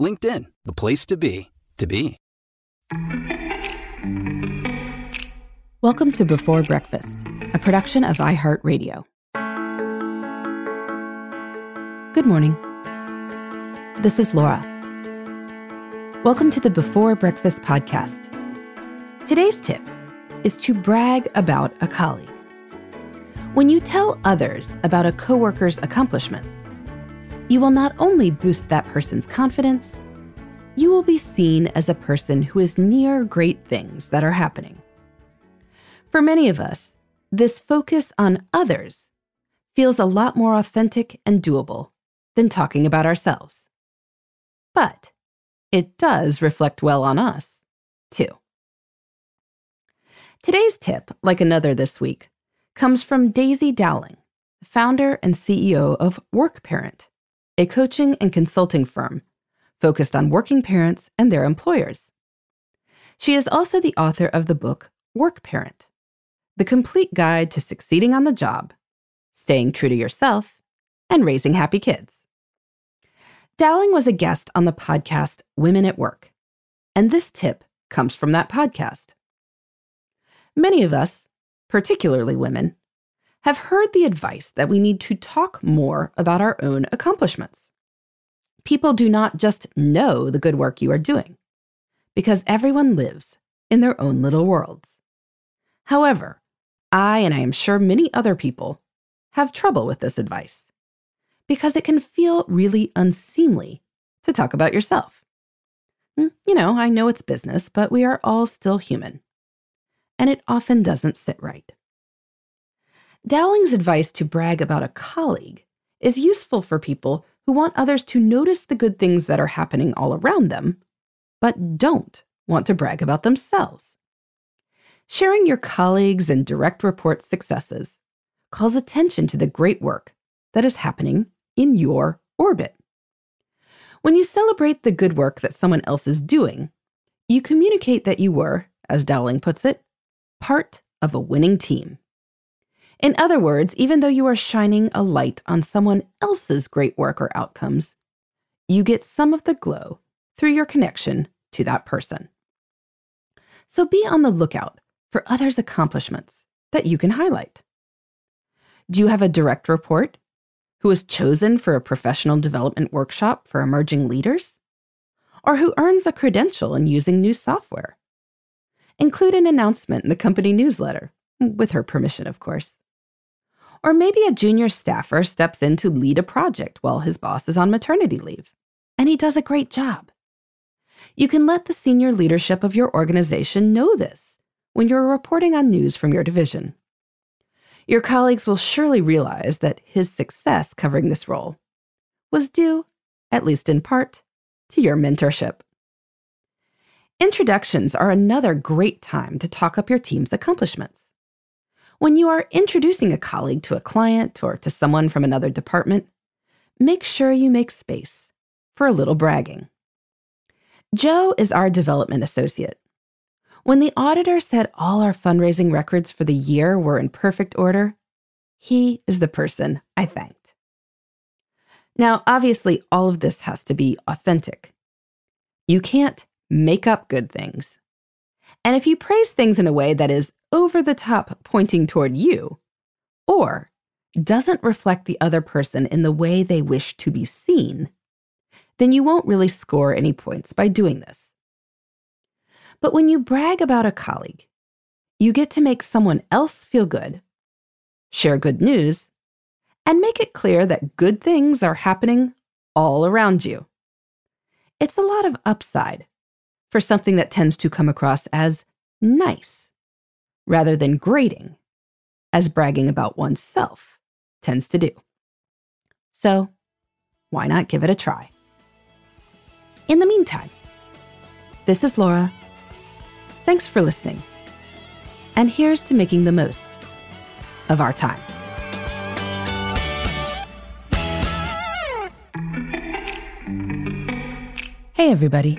LinkedIn, the place to be, to be. Welcome to Before Breakfast, a production of iHeartRadio. Good morning. This is Laura. Welcome to the Before Breakfast podcast. Today's tip is to brag about a colleague. When you tell others about a coworker's accomplishments, you will not only boost that person's confidence, you will be seen as a person who is near great things that are happening. For many of us, this focus on others feels a lot more authentic and doable than talking about ourselves. But it does reflect well on us, too. Today's tip, like another this week, comes from Daisy Dowling, founder and CEO of WorkParent, a coaching and consulting firm focused on working parents and their employers. She is also the author of the book WorkParent, the complete guide to succeeding on the job, staying true to yourself, and raising happy kids. Dowling was a guest on the podcast Women at Work, and this tip comes from that podcast. Many of us, particularly women, have heard the advice that we need to talk more about our own accomplishments. People do not just know the good work you are doing, because everyone lives in their own little worlds. However, I am sure many other people, have trouble with this advice, because it can feel really unseemly to talk about yourself. You know, I know it's business, but we are all still human, and it often doesn't sit right. Dowling's advice to brag about a colleague is useful for people who want others to notice the good things that are happening all around them, but don't want to brag about themselves. Sharing your colleagues' and direct reports' successes calls attention to the great work that is happening in your orbit. When you celebrate the good work that someone else is doing, you communicate that you were, as Dowling puts it, part of a winning team. In other words, even though you are shining a light on someone else's great work or outcomes, you get some of the glow through your connection to that person. So be on the lookout for others' accomplishments that you can highlight. Do you have a direct report who was chosen for a professional development workshop for emerging leaders, or who earns a credential in using new software? Include an announcement in the company newsletter, with her permission, of course. Or maybe a junior staffer steps in to lead a project while his boss is on maternity leave, and he does a great job. You can let the senior leadership of your organization know this when you're reporting on news from your division. Your colleagues will surely realize that his success covering this role was due, at least in part, to your mentorship. Introductions are another great time to talk up your team's accomplishments. When you are introducing a colleague to a client or to someone from another department, make sure you make space for a little bragging. Joe is our development associate. When the auditor said all our fundraising records for the year were in perfect order, he is the person I thanked. Now, obviously, all of this has to be authentic. You can't make up good things. And if you praise things in a way that is over the top pointing toward you, or doesn't reflect the other person in the way they wish to be seen, then you won't really score any points by doing this. But when you brag about a colleague, you get to make someone else feel good, share good news, and make it clear that good things are happening all around you. It's a lot of upside for something that tends to come across as nice rather than grating, as bragging about oneself tends to do. So why not give it a try? In the meantime, this is Laura. Thanks for listening. And here's to making the most of our time. Hey, everybody.